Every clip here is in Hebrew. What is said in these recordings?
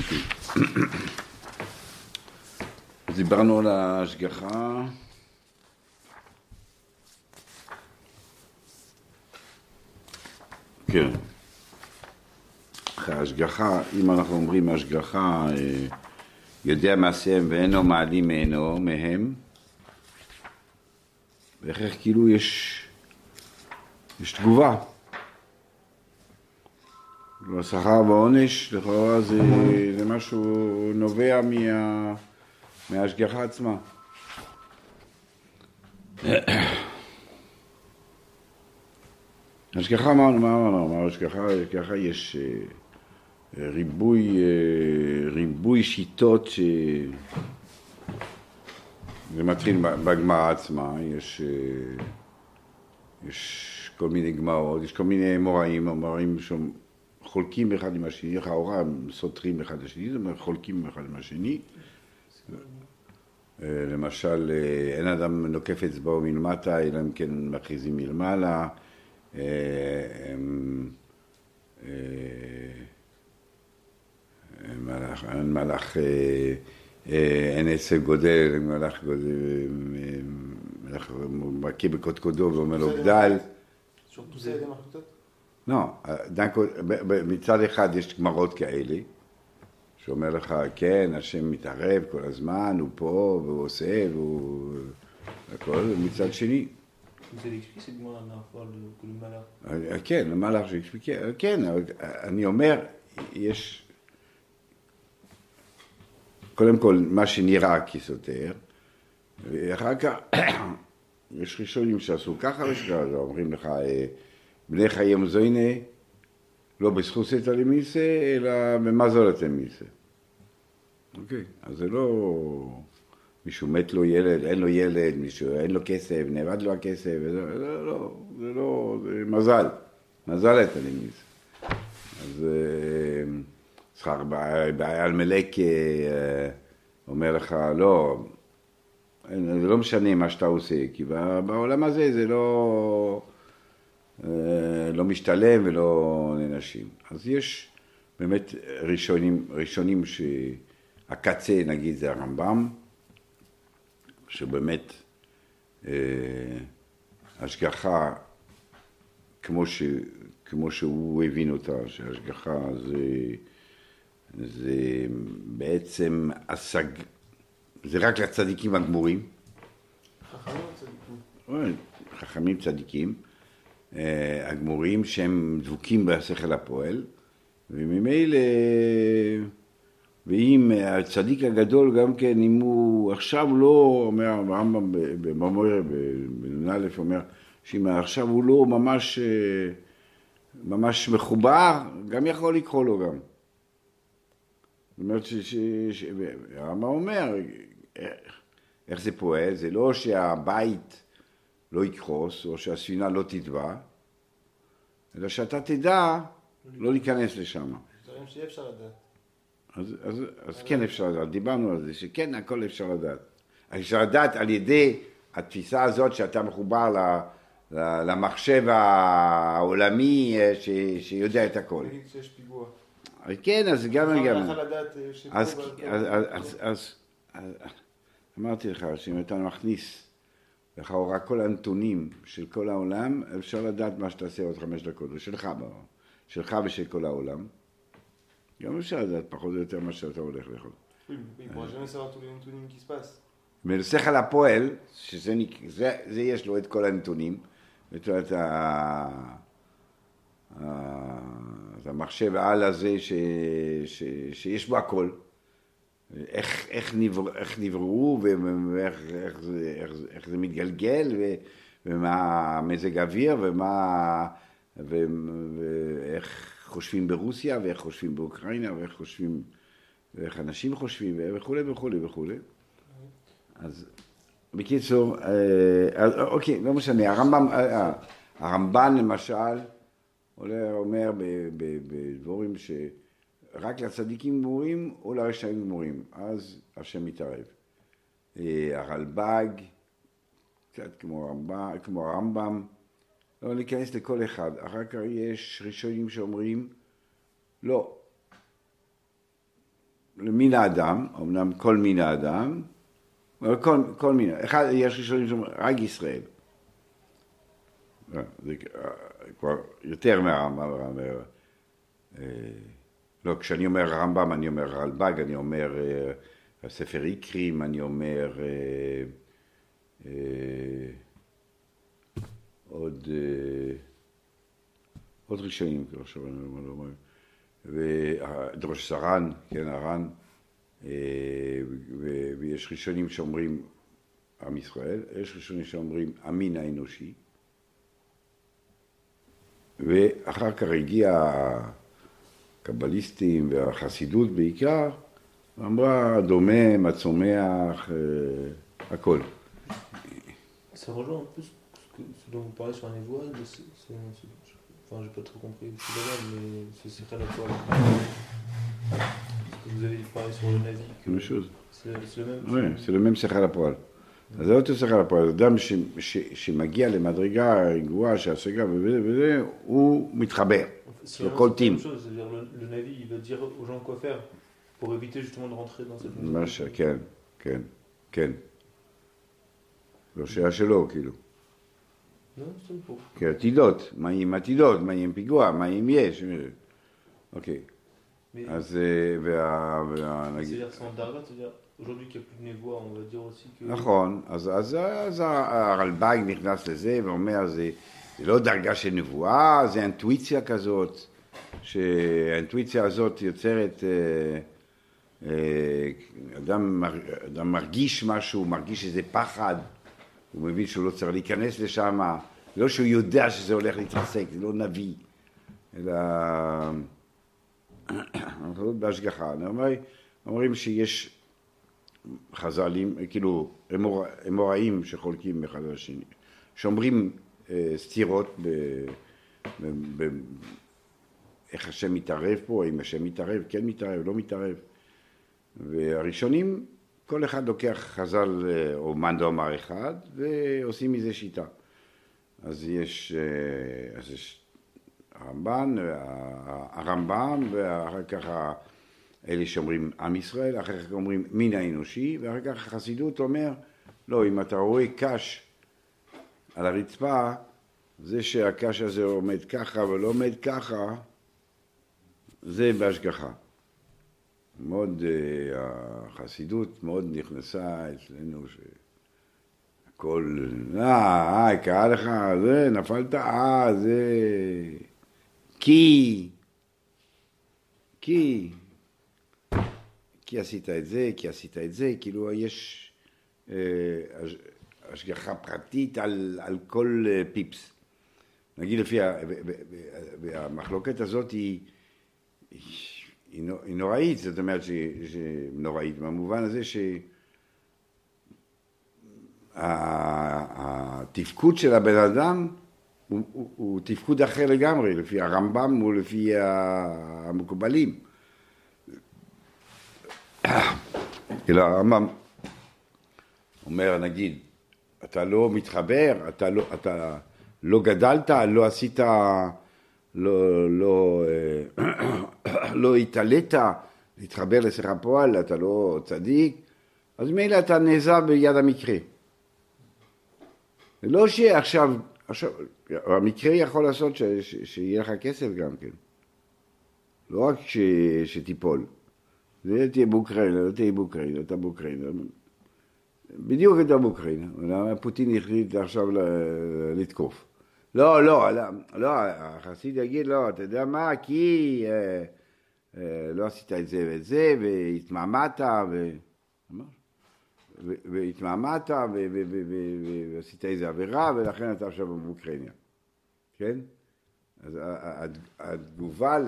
איתי. אז דיברנו על ההשגחה. כן. ההשגחה, אם אנחנו אומרים השגחה, יודע מעשיהם ואינו מעלים מהם, ואיך כאילו יש תגובה. השכר והעונש, לכאורה זה משהו נובע מההשגחה עצמה. השגחה, מה אמרנו? השגחה יש ריבוי שיטות ש... זה מתחיל בגמרא עצמה, יש כל מיני גמרות, יש כל מיני אמוראים שחולקים אחד עם השני, האורה סותרים אחד לשני, זאת אומרת חולקים אחד עם השני. למשל, אין אדם נוקף אצבעו מלמטה, אלא אם כן מכריזים מלמעלה. מלאך אין עצב גודל, מלאך מכה בקודקודו ואומר לו גדל. לא, מצד אחד יש גמרות כאלה, שאומר לך כן, השם מתערב כל הזמן, הוא פה והוא עושה והוא הכל, מצד שני. זה להקפיס את גמר הנאפל, כאילו מלאך. כן, המלאך שהקפיס, כן, אני אומר, יש... קודם כל, מה שנראה כסותר, ואחר כך, יש ראשונים שעשו ככה ושכרה, אומרים לך, בני חיים זויני, לא בסחוס את הלמיסה, אלא במזול את הלמיסה. אוקיי, אז זה לא... מישהו מת לו ילד, אין לו ילד, מישהו אין לו כסף, נאבד לו הכסף, זה לא, זה מזל. מזל את הלמיסה. אז... שכר בעל מלאק אומר לך, לא, זה לא משנה מה שאתה עושה, כי בעולם הזה זה לא משתלם ולא ננשים. אז יש באמת ראשונים שהקצה, נגיד, זה הרמב"ם, שבאמת השגחה, כמו שהוא הבין אותה, שהשגחה זה בעצם זה רק לצדיקים הגמורים. חכמים צדיקים. חכמים צדיקים, הגמורים שהם דבוקים בשכל הפועל, וממילא, ואם הצדיק הגדול גם כן, אם הוא עכשיו לא, אומר הרמב"ם במורה, בנ"א אומר, שאם עכשיו הוא לא ממש מחובר, גם יכול לקרוא לו גם. זאת אומרת, הרמב"ם אומר, איך זה פועל? זה לא שהבית לא יקרוס, או שהספינה לא תטבע, אלא שאתה תדע לא להיכנס לשם. דברים שאי אפשר לדעת. אז כן אפשר לדעת, דיברנו על זה, שכן הכל אפשר לדעת. אפשר לדעת על ידי התפיסה הזאת שאתה מחובר למחשב העולמי שיודע את הכל. נגיד שיש פיגוע. כן, אז גם. אז אמרתי לך שאם אתה מכניס לך הוראה כל הנתונים של כל העולם, אפשר לדעת מה שתעשה עוד 5 דקות, שלך ושל כל העולם. גם אפשר לדעת פחות או יותר מה שאתה הולך לאכול. מנוסח על הפועל, שזה יש לו את כל הנתונים, ואתה... המחשב העל הזה שיש בו הכל, איך נבראו ואיך זה מתגלגל ומה מזג אוויר ואיך חושבים ברוסיה ואיך חושבים באוקראינה ואיך אנשים חושבים וכו'. אז בקיצור, אוקיי, לא משנה, הרמב"ן למשל, אומר בדבורים שרק לצדיקים גמורים או לרשעים גמורים, אז השם מתערב. הרלב"ג, קצת כמו הרמב"ם, לא ניכנס לכל אחד. אחר כך יש ראשונים שאומרים, לא, למין האדם, אמנם כל מין האדם, אבל כל מין, אחד, יש ראשונים שאומרים, רק ישראל. זה כבר יותר מהרמב"ם, לא, כשאני אומר הרמב"ם, אני אומר הרלב"ג, אני אומר הספר איקרים, אני אומר עוד ראשונים, כבר עכשיו אני לא אומר, ודרוש סרן, כן, הר"ן, ויש ראשונים שאומרים עם ישראל, יש ראשונים שאומרים המין האנושי, ואחר כך הגיע הקבליסטים והחסידות בעיקר, אמרה הדומם, הצומח, הכל. Ça rejoint un peu ce dont vous parlez sur un niveau, enfin j'ai pas trop compris tout à l'heure, mais ce serait la fois que vous avez parlé sur le Navi. C'est même chose. C'est le même. Oui, c'est le même שכר לפועל. אז זה אותו שכר לפועל, אדם שמגיע למדרגה גבוהה שהשגה וזה, הוא מתחבר, לקולטים. Le Navi, il va dire aux gens quoi faire, pour éviter justement de rentrer dans cette chose. כן, כן, כן. זו שאלה שלו, כאילו. כי עתידות, מה עם עתידות, מה עם פיגוע, מה עם יש. אוקיי. אז, נגיד... נכון, אז הרלב"ג נכנס לזה ואומר, זה לא דרגה של נבואה, זה אינטואיציה כזאת, שהאינטואיציה הזאת יוצרת... אדם מרגיש משהו, מרגיש איזה פחד, הוא מבין שהוא לא צריך להיכנס לשם, לא שהוא יודע שזה הולך להתרסק, זה לא נביא, אלא... אנחנו לא בהשגחה, אומרים שיש חז"לים, כאילו אמוראים שחולקים אחד על השני, שאומרים סתירות איך השם מתערב פה, האם השם מתערב, כן מתערב, לא מתערב. והראשונים, כל אחד לוקח חז"ל או מאן דאמר אחד, ועושים מזה שיטה. אז יש הרמב"ם, ואחר כך אלה שאומרים עם ישראל, אחר כך אומרים מין האנושי, ואחר כך החסידות אומר, לא, אם אתה רואה קש על הרצפה, זה שהקש הזה עומד ככה ולא עומד ככה, זה בהשגחה. מאוד, החסידות מאוד נכנסה אצלנו שהכל, קרה לך, זה, נפלת, זה, כי עשית את זה, כי עשית את זה, כאילו יש השגחה פרטית על כל פיפס. נגיד לפי, והמחלוקת הזאת היא נוראית, זאת אומרת שנוראית, במובן הזה שהתפקוד של הבן אדם הוא תפקוד אחר לגמרי, לפי הרמב"ם ולפי המקובלים. אלא הרמב"ם אומר, נגיד, אתה לא מתחבר, אתה לא גדלת, לא עשית... לא התעלית להתחבר לשכר לפועל, אתה לא צדיק, אז מילא אתה נעזב ביד המקרה. לא שעכשיו, המקרה יכול לעשות שיהיה לך כסף גם כן. לא רק שתיפול. זה תהיה באוקראינה, לא תהיה באוקראינה, אתה באוקראינה. בדיוק אתה באוקראינה. פוטין החליט עכשיו לתקוף. לא, לא, לא, החסיד יגיד, לא, אתה יודע מה, כי לא עשית את זה ואת זה, והתמעמדת, ועשית איזה עבירה, ולכן אתה עכשיו באוקראינה, כן? אז התגובה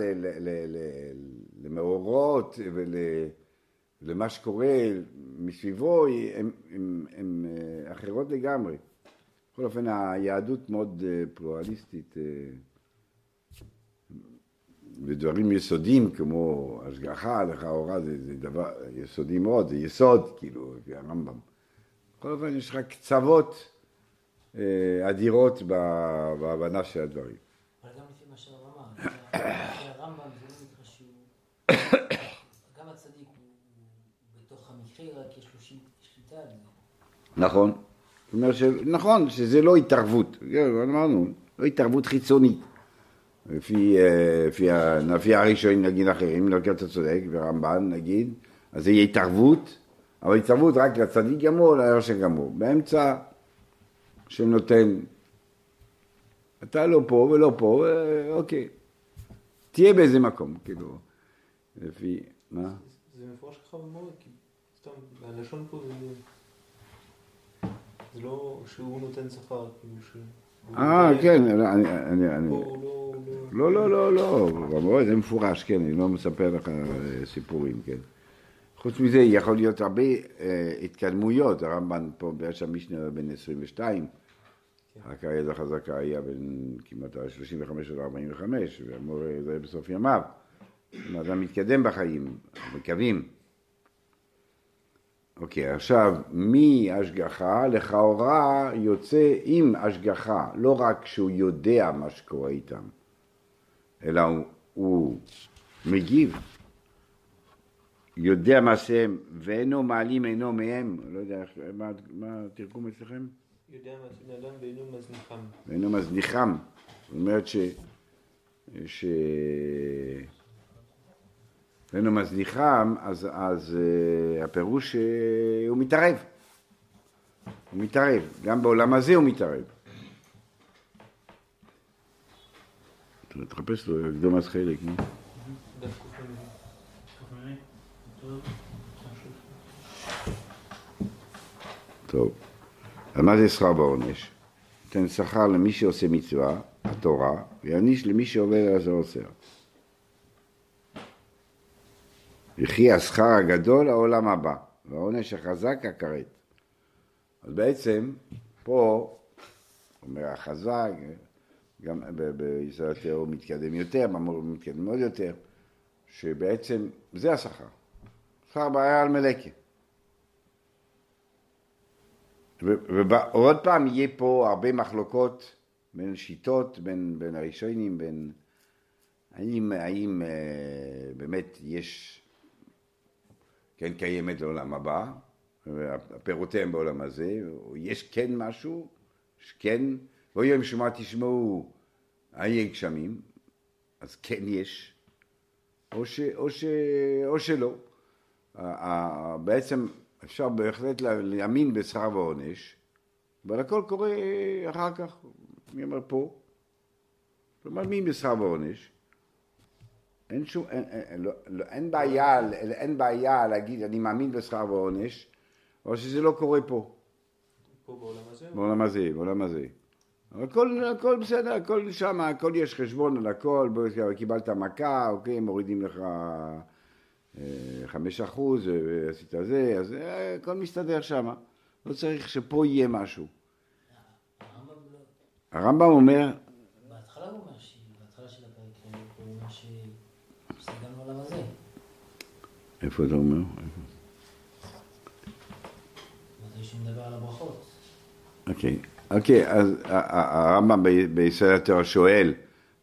למאורות ולמה שקורה מסביבו הן אחרות לגמרי. בכל אופן, היהדות מאוד פלורליסטית, ודברים יסודיים כמו השגחה, לכאורה, זה דבר יסודי מאוד, זה יסוד, כאילו, הרמב"ם. בכל אופן, יש רק קצוות אדירות בהבנה של הדברים. אבל גם לפי מה שהרמב"ם אמר, הרמב"ם זה לא מתרשו, גם הצדיק. המפיק הוא בתוך המחיר, רק יש לו שליטה על זה. נכון. זאת אומרת שנכון, שזה לא התערבות. אמרנו, לא התערבות חיצונית. לפי הראשון נגיד אחרים, נגיד אתה צודק, ברמב"ן נגיד, אז זה יהיה התערבות, אבל התערבות רק לצדיק גמור, ליורש גמור. באמצע שנותן, אתה לא פה ולא פה, אוקיי. תהיה באיזה מקום, כאילו, לפי, מה? זה מפורש ככה מאוד, כי סתם, הלשון פה זה לא שהוא נותן שכר, כאילו ש... כן, אני... לא, רבו, זה מפורש, כן, אני לא מספר לך סיפורים, כן. חוץ מזה, יכול להיות הרבה התקדמויות, הרמב"ן פה, יש המשנה בין 22, הקהיד החזקה היה בין כמעט 35 עד 45, והמורה זה היה בסוף ימיו. האדם מתקדם בחיים, מקווים. אוקיי, עכשיו, מהשגחה לכאורה יוצא עם השגחה, לא רק שהוא יודע מה שקורה איתם, אלא הוא מגיב, יודע מה שהם, ואינו מעלים אינו מהם, לא יודע, מה תרגום אצלכם? יודע מה אדם ואינו מזניחם. ואינו מזניחם, זאת אומרת ש... ואינו מזניחם, אז הפירוש הוא מתערב. הוא מתערב, גם בעולם הזה הוא מתערב. אתה מתחפש לו, הקדום אז חלק, נו. טוב. אז מה זה שכר בעונש? נותן שכר למי שעושה מצווה, התורה, ויעניש למי שעובר על זה עושה. וכי השכר הגדול העולם הבא, והעונש החזק הכרת. אז בעצם, פה, אומר החזק, גם בישראל יותר הוא מתקדם יותר, במור הוא מתקדם מאוד יותר, שבעצם זה השכר. שכר בעיה על מלאכה. ועוד פעם יהיה פה הרבה מחלוקות בין שיטות, בין הראשונים, בין... האם באמת יש... כן קיימת לעולם הבא, הפירותיהם בעולם הזה, יש כן משהו, כן, לא יום שמה תשמעו, היה גשמים, אז כן יש, או שלא. בעצם אפשר בהחלט להאמין בשכר ועונש, אבל הכל קורה אחר כך, אני אומר פה, לא מאמין בשכר ועונש, אין בעיה להגיד, אני מאמין בשכר ועונש, או שזה לא קורה פה. פה בעולם הזה? בעולם הזה, בעולם הזה. הכל בסדר, הכל שם, הכל יש חשבון על הכל, קיבלת מכה, אוקיי, מורידים לך 5%, עשית זה, אז הכל מסתדר שם. לא צריך שפה יהיה משהו. הרמב"ם אומר... בהתחלה הוא אומר ש... גם לעולם הזה. איפה אתה אומר? מתי שמדבר על הברכות. אוקיי, אז הרמב"ם בישראל התורה שואל,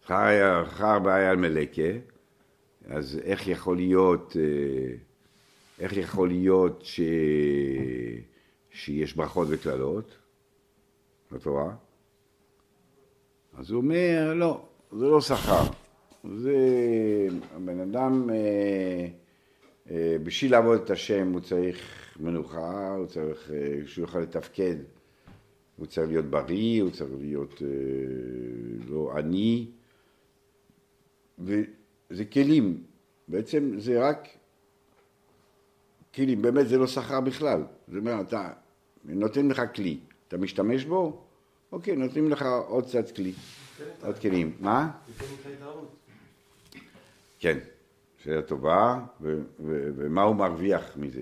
אחר בעיה על מלאכה, אז איך יכול להיות שיש ברכות וקללות בתורה? אז הוא אומר, לא, זה לא שכר. זה הבן אדם, בשביל לעבוד את השם הוא צריך מנוחה, הוא צריך, כשהוא יוכל לתפקד, הוא צריך להיות בריא, הוא צריך להיות לא עני, וזה כלים, בעצם זה רק כלים, באמת זה לא שכר בכלל, זאת אומרת, אתה נותן לך כלי, אתה משתמש בו, אוקיי, נותנים לך עוד קצת כלי, עוד כלים, מה? זה נקרא התערבות. כן, שאלה טובה, ומה הוא מרוויח מזה?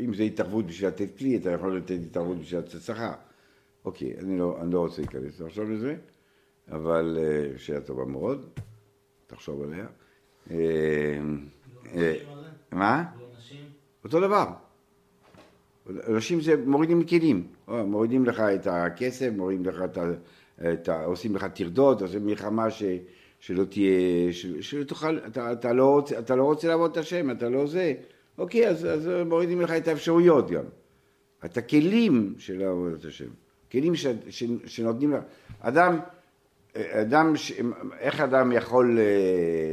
אם זה התערבות בשביל לתת כלי, אתה יכול לתת התערבות בשביל לתת שכר. אוקיי, אני לא רוצה להיכנס עכשיו לזה, אבל שאלה טובה מאוד, תחשוב עליה. מה? אותו דבר. אנשים זה מורידים כלים, מורידים לך את הכסף, עושים לך תרדות, עושים מלחמה שלא תהיה, שלא תוכל, אתה לא רוצה לעבוד את השם, אתה לא זה. אוקיי, אז מורידים לך את האפשרויות גם. את הכלים של לעבוד את השם. כלים שנותנים לך. אדם, איך אדם יכול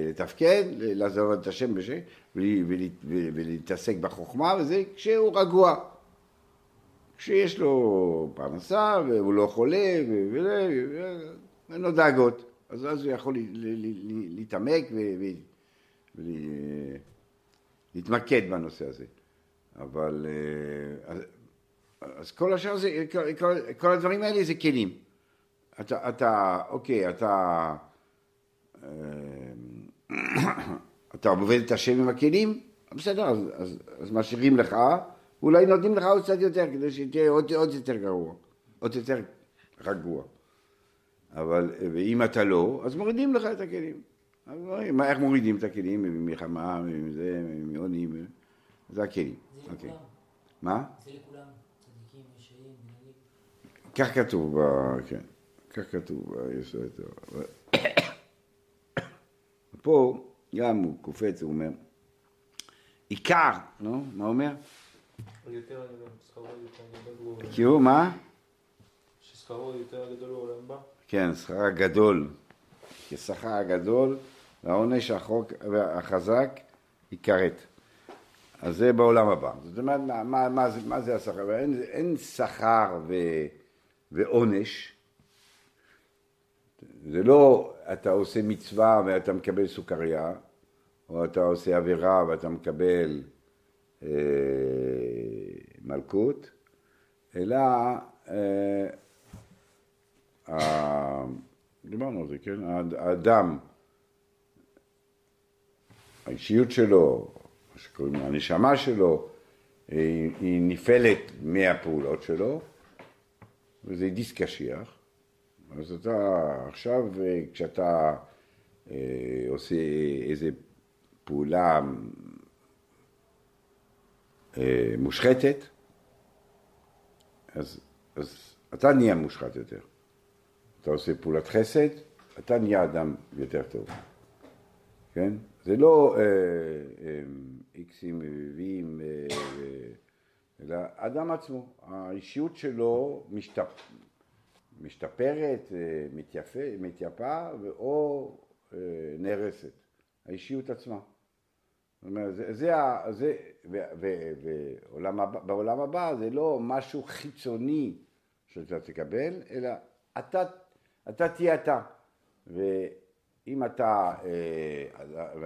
לתפקד, לעזוב את השם בשם, ולהתעסק בחוכמה, וזה כשהוא רגוע. כשיש לו פרנסה, והוא לא חולה, ואין לו דאגות. אז הוא יכול להתעמק ולהתמקד בנושא הזה. אבל, אז כל השאר זה, כל הדברים האלה זה כלים. אתה עובד את השם עם הכלים, בסדר, אז משאירים לך, אולי נותנים לך עוד קצת יותר, כדי שתהיה עוד יותר גרוע, עוד יותר רגוע. אבל אם אתה לא, אז מורידים לך את הכלים. איך מורידים את הכלים? מחמה, מזה, מעונים, זה הכלים. זה לכולם. מה? זה לכולם. צדיקים, ישרים, מנהלים. כך כתוב, כן. כך כתוב, יש לו את זה. פה גם הוא קופץ, הוא אומר, עיקר, לא? מה אומר? יותר אני גם שכרו יותר גדול. כאילו, מה? ששכרו יותר גדול בעולם בא. כן, שכר הגדול, כשכר הגדול, והעונש החזק יקרת. אז זה בעולם הבא. זאת אומרת, מה זה השכר? אין שכר ועונש. זה לא אתה עושה מצווה ואתה מקבל סוכריה, או אתה עושה עבירה ואתה מקבל מלכות, אלא דיברנו על זה, כן? האדם, האישיות שלו, מה שקוראים לה, הנשמה שלו, היא נפעלת מהפעולות שלו, וזה דיס קשיח. אז אתה עכשיו, כשאתה עושה איזו פעולה מושחתת, אז אתה נהיה מושחת יותר. אתה עושה פעולת חסד, אתה נהיה אדם יותר טוב. כן? זה לא איקסים וווים, אלא אדם עצמו. האישיות שלו משתפרת, מתייפה, או נהרסת. האישיות עצמה. זאת אומרת, זה ובעולם הבא זה לא משהו חיצוני שאתה תקבל, אלא אתה תהיה אתה. ואם אתה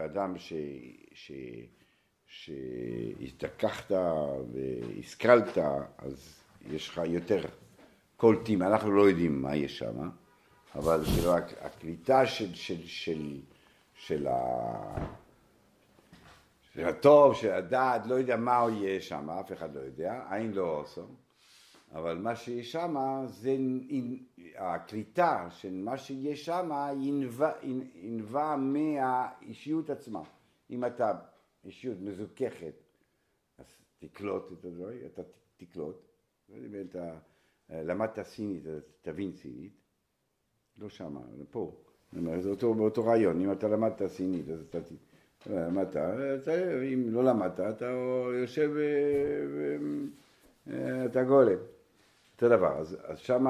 אדם שהזדככת והסקרלת, אז יש לך יותר קולטים. אנחנו לא יודעים מה יש שם, אבל הקליטה של הטוב, של הדעת, לא יודע מה יהיה שם, אף אחד לא יודע, עין לא עושה. אבל מה שיש שם, הקליטה של מה שיש שם, ינבע מהאישיות עצמה. אם אתה אישיות מזוככת, אז תקלוט את הדברים, אתה תקלוט. אם אתה למדת סינית, אז תבין סינית. לא שם, פה. זה באותו רעיון, אם אתה למדת סינית, אז אתה למדת. אם לא למדת, אתה יושב אתה גולם. אותו דבר, אז שם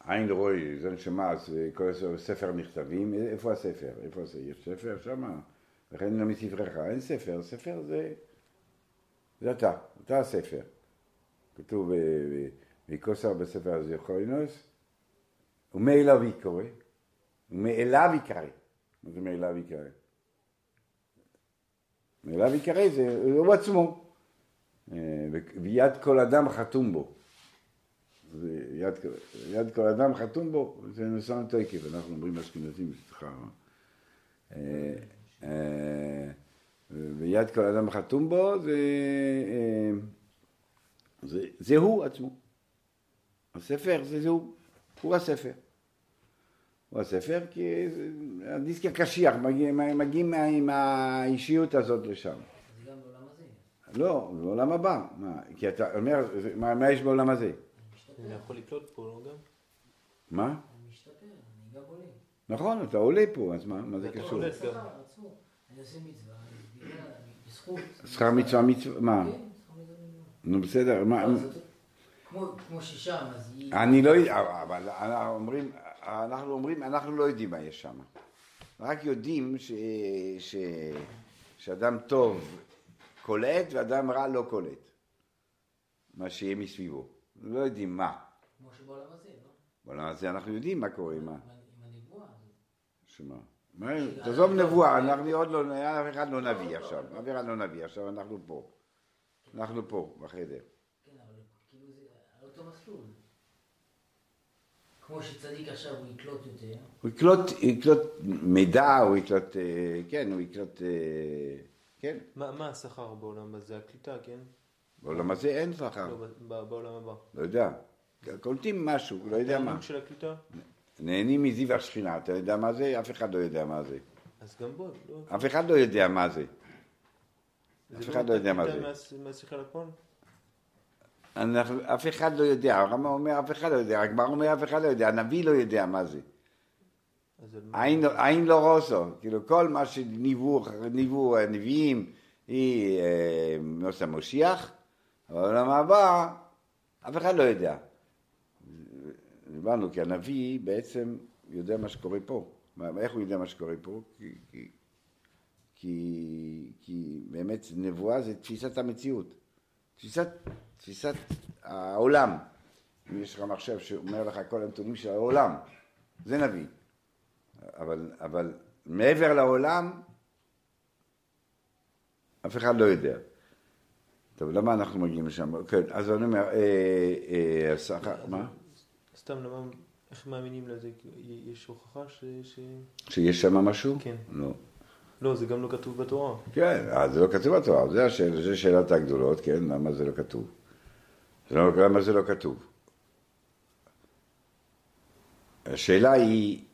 העין רואי, זה נשמע, כל ספר נכתבים, איפה הספר? איפה זה? יש ספר? שם. לכן לא מספריך, אין ספר, ספר זה אתה, אתה הספר. כתוב, ויקוסר בספר הזה יוכלינוס, ומאליו יקרא, ומאליו יקרא. מה זה מאליו יקרא? מאליו יקרא זה הוא עצמו, ויד כל אדם חתום בו. יד כל אדם חתום בו, זה נוסע תקף, אנחנו אומרים אשכנזים, סליחה. ויד כל אדם חתום בו, זה הוא עצמו. הספר זה הוא, הוא הספר. הוא הספר, כי הדיסק הקשיח מגיעים עם האישיות הזאת לשם. זה גם בעולם הזה. לא, זה בעולם הבא. כי אתה אומר, מה יש בעולם הזה? אני יכול לקלוט פה, לא גם? מה? אני משתתף. גם עולה. נכון, אתה עולה פה, אז מה זה קשור? אני עושה מצווה, בזכות. שכר מצווה, מה? נו בסדר, מה? כמו ששם, אז היא... אני לא יודע, אבל אנחנו אומרים, אנחנו לא יודעים מה יש שם. רק יודעים שאדם טוב קולט ואדם רע לא קולט. מה שיהיה מסביבו. לא יודעים מה. כמו שבעולם הזה, לא? בעולם הזה אנחנו יודעים מה קורה, מה? עם הנבואה. שמה? תעזוב נבואה, אנחנו עוד לא, אף אחד לא נביא עכשיו. אף אחד לא נביא עכשיו, אנחנו פה. אנחנו פה, בחדר. כן, אבל כאילו זה על אותו מסלול. כמו שצדיק עכשיו הוא יקלוט יותר. הוא יקלוט מידע, הוא יקלוט, כן, הוא יקלוט, כן. מה השכר בעולם הזה? הקליטה, כן? בעולם הזה אין שכר. לא, בעולם הבא. לא יודע. קולטים משהו, לא יודע מה. תענוג של הקליטה? נהנים מזיו השכינה, אתה יודע מה זה? אף אחד לא יודע מה זה. אז גם בוא, לא. אף אחד לא יודע מה זה. אף אחד לא יודע מה זה. זה לא מהשיחה לפון? אף אחד לא יודע, הרמב"ם אומר אף אחד לא יודע, הגמרא אומר אף אחד לא יודע, הנביא לא יודע מה זה. עין לא רוסו, כאילו כל מה שניבאו הנביאים היא נושא מושיח, אבל בעולם הבא אף אחד לא יודע. דיברנו כי הנביא בעצם יודע מה שקורה פה. איך הוא יודע מה שקורה פה? כי באמת נבואה זה תפיסת המציאות. תפיסת העולם. אם יש לך מחשב שאומר לך כל הנתונים של העולם, זה נביא. אבל מעבר לעולם, אף אחד לא יודע. טוב, למה אנחנו מגיעים לשם? אז אני אומר, מה? סתם, למה, איך מאמינים לזה? יש הוכחה שיש שם משהו? כן. לא, זה גם לא כתוב בתורה. כן, זה לא כתוב בתורה. זה שאלת הגדולות, כן, למה זה לא כתוב? למה זה לא כתוב? השאלה היא...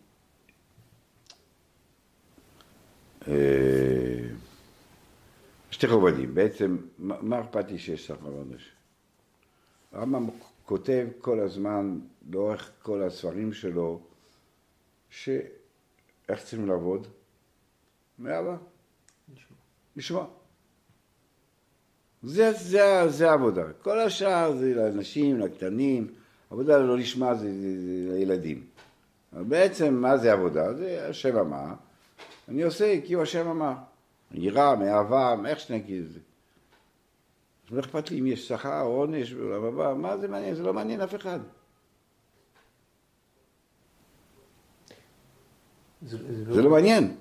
שתי חובדים, בעצם, מה אכפת לי שיש שכר עונש? הרמב"ם כותב כל הזמן, לאורך כל הספרים שלו, שאיך צריכים לעבוד? מאבא? נשמע. זה העבודה. כל השאר זה לאנשים, לקטנים, עבודה לא נשמע זה לילדים. אבל בעצם מה זה עבודה? זה השם אמר. אני עושה כי הוא השם אמר. יראה, מאהבה, איך שנגיד את זה. לא אכפת לי אם יש שכר או עונש, מה זה מעניין? זה לא מעניין אף אחד. זה לא מעניין.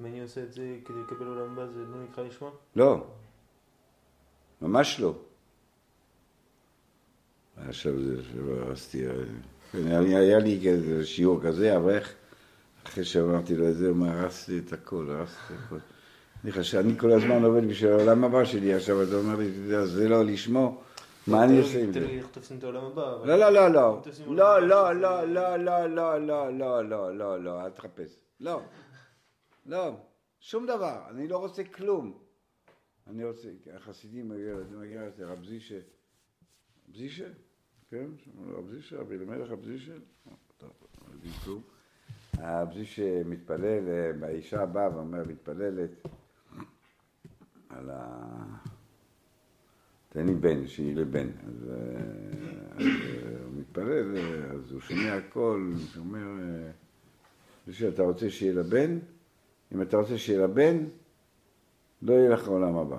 אם אני עושה את זה כדי לקבל עולם הבא, זה לא נקרא לשמוע? לא. ממש לא. עכשיו זה שלא עשיתי... היה לי שיעור כזה, אבל אחרי שאמרתי לו את זה, הוא אומר, הרסתי את הכל, הרסתי את הכל. אני כל הזמן עובד בשביל העולם הבא שלי, עכשיו אתה אומר לי, זה לא לשמור, מה אני עושה עם זה? תראה לי איך תופסים את העולם הבא. לא, לא, לא, לא. לא, לא, לא, לא, לא, לא, לא, לא, לא, לא, לא, אל תחפש. לא. לא, שום דבר, אני לא רוצה כלום. אני רוצה, החסידים מגיע את רב זישה. רב זישה? כן, רב זישה, רבי למלך רב זישה. טוב, לא יודעים כלום. רב זישה מתפלל, האישה באה ואומר, מתפללת על ה... תן לי בן, שיהיה לבן. אז הוא מתפלל, אז הוא שומע הכל, הוא אומר, זישה, אתה רוצה שיהיה לבן? אם אתה רוצה שיהיה לבן, לא יהיה לך עולם הבא.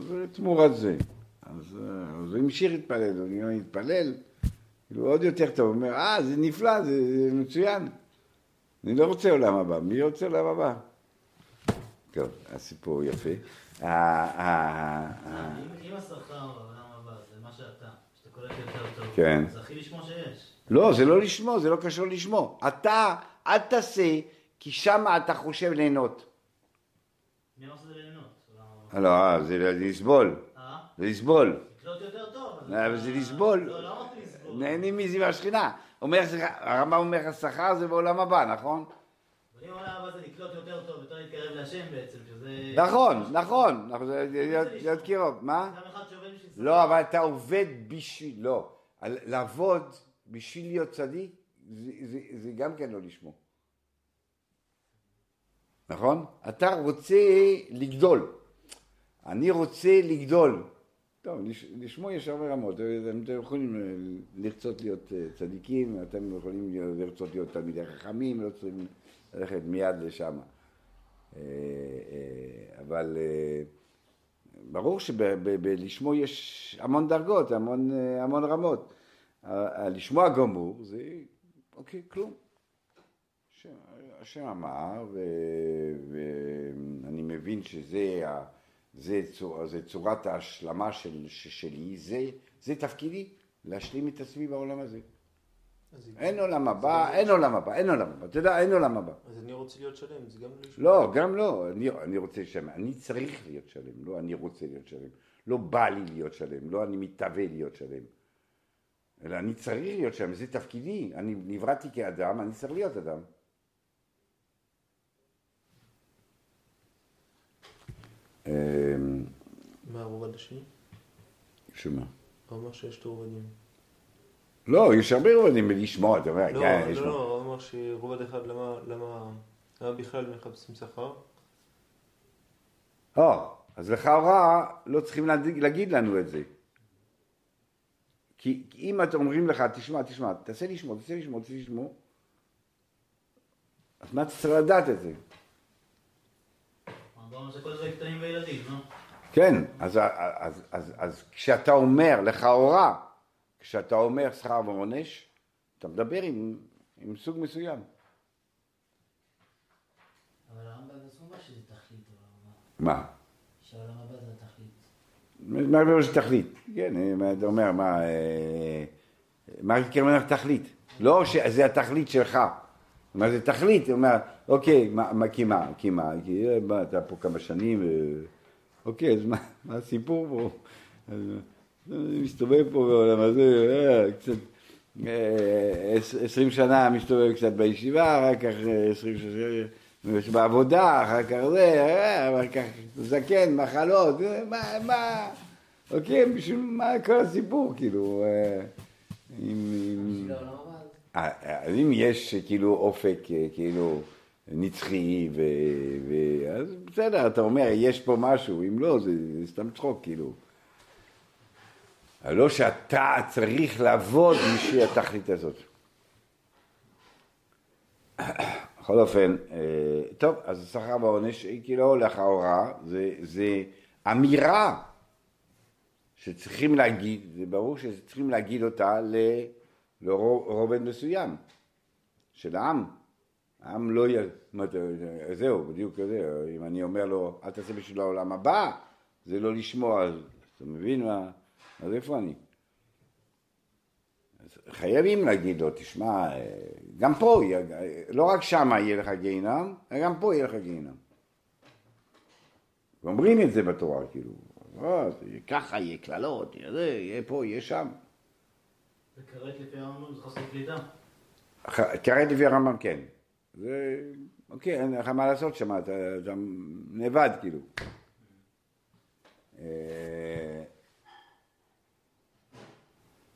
זה תמורת זה. אז הוא המשיך להתפלל, הוא התפלל, כאילו עוד יותר טוב, הוא אומר, זה נפלא, זה מצוין. אני לא רוצה עולם הבא, מי רוצה עולם הבא? טוב, הסיפור יפה. אם השכר העולם הבא, זה מה שאתה, שאתה קורא יותר טוב, זה הכי לשמו שיש. לא, זה לא לשמו, זה לא קשור לשמו. אתה... אל תעשה, כי שם אתה חושב ליהנות. מי עושה זה ליהנות? לא, זה לסבול. זה לסבול. לקלוט יותר טוב. זה לסבול. לא, לא אמרתי לסבול. נהנים מזיו השכינה. הרמב"ם אומר, השכר זה בעולם הבא, נכון? אבל אם העולם הבא זה לקלוט יותר טוב, יותר להתקרב להשם בעצם, שזה... נכון, נכון. להיות קירוב, מה? גם אחד שעובד בשביל צדיק. לא, אבל אתה עובד בשביל... לא. לעבוד בשביל להיות צדיק, זה גם כן לא לשמו. נכון? אתה רוצה לגדול. אני רוצה לגדול. טוב, לשמו יש הרבה רמות. אתם יכולים לרצות להיות צדיקים, אתם יכולים לרצות להיות תלמידי חכמים, לא צריכים ללכת מיד לשם. אבל ברור שבלשמו יש המון דרגות, המון רמות. לשמוע גמור זה אוקיי, כלום. השם אמר, ואני מבין שזה צורת ההשלמה שלי, זה תפקידי, להשלים את עצמי בעולם הזה. אין עולם הבא, אתה יודע, אין עולם הבא. אז אני רוצה להיות שלם, זה גם לא לשמוע. לא, גם לא, אני רוצה לשמוע, אני צריך להיות שלם, לא אני רוצה להיות שלם, לא בא לי להיות שלם, לא אני מתאווה להיות שלם. אלא אני צריך להיות שם, זה תפקידי, אני נבראתי כאדם, אני צריך להיות אדם. מה הרובד השני? שמה? הוא אמר שיש שתי רובדים. לא, יש הרבה רובדים בלשמוע, אתה אומר, כן, יש מה. לא, הוא אמר שרובד אחד, למה בכלל מחפשים שכר? אז לכאורה לא צריכים להגיד לנו את זה. כי אם אתם אומרים לך, תשמע, תעשה לשמוע, אז מה אתה צריך לדעת את זה? אמרנו, זה כל זה קטנים וילדים, לא? כן, אז כשאתה אומר לך הורה, כשאתה אומר שכר ועונש, אתה מדבר עם סוג מסוים. אבל העם בגלל סוג מה שזה תכלית, מה? שהעולם הבא זה תכלית. מה זה שתכלית? כן, אתה אומר, מה קרמנך תכלית? לא שזה התכלית שלך. מה זה תכלית? הוא אומר, אוקיי, מה, אתה פה כמה שנים, אוקיי, אז מה הסיפור פה? אני מסתובב פה בעולם הזה, קצת, 20 שנה מסתובב קצת בישיבה, אחר כך 20 שנה, בעבודה, אחר כך זה, אחר כך זקן, מחלות, מה, אוקיי, בשביל מה כל הסיפור, כאילו, אם יש כאילו אופק, כאילו, נצחי, אז בסדר, אתה אומר, יש פה משהו, אם לא, זה סתם צחוק, כאילו. לא שאתה צריך לעבוד בשביל התכלית הזאת. בכל אופן, טוב, אז השכר והעונש, כאילו, לך ההוראה, זה אמירה שצריכים להגיד, זה ברור שצריכים להגיד אותה לרובד מסוים של העם. העם לא זהו, בדיוק כזה, אם אני אומר לו, אל תעשה בשביל העולם הבא, זה לא לשמוע, אז אתה מבין מה, אז איפה אני? חייבים להגיד לו, תשמע, גם פה, לא רק שם יהיה לך גיהנם, גם פה יהיה לך גיהנם. ואומרים את זה בתורה, כאילו, ככה יהיה כללות, יהיה פה, יהיה שם. וכרת לפי הרמב"ם זה חסות לידה. כרת לפי הרמב"ם, כן. זה, אוקיי, אין לך מה לעשות שם, אתה נבד, כאילו.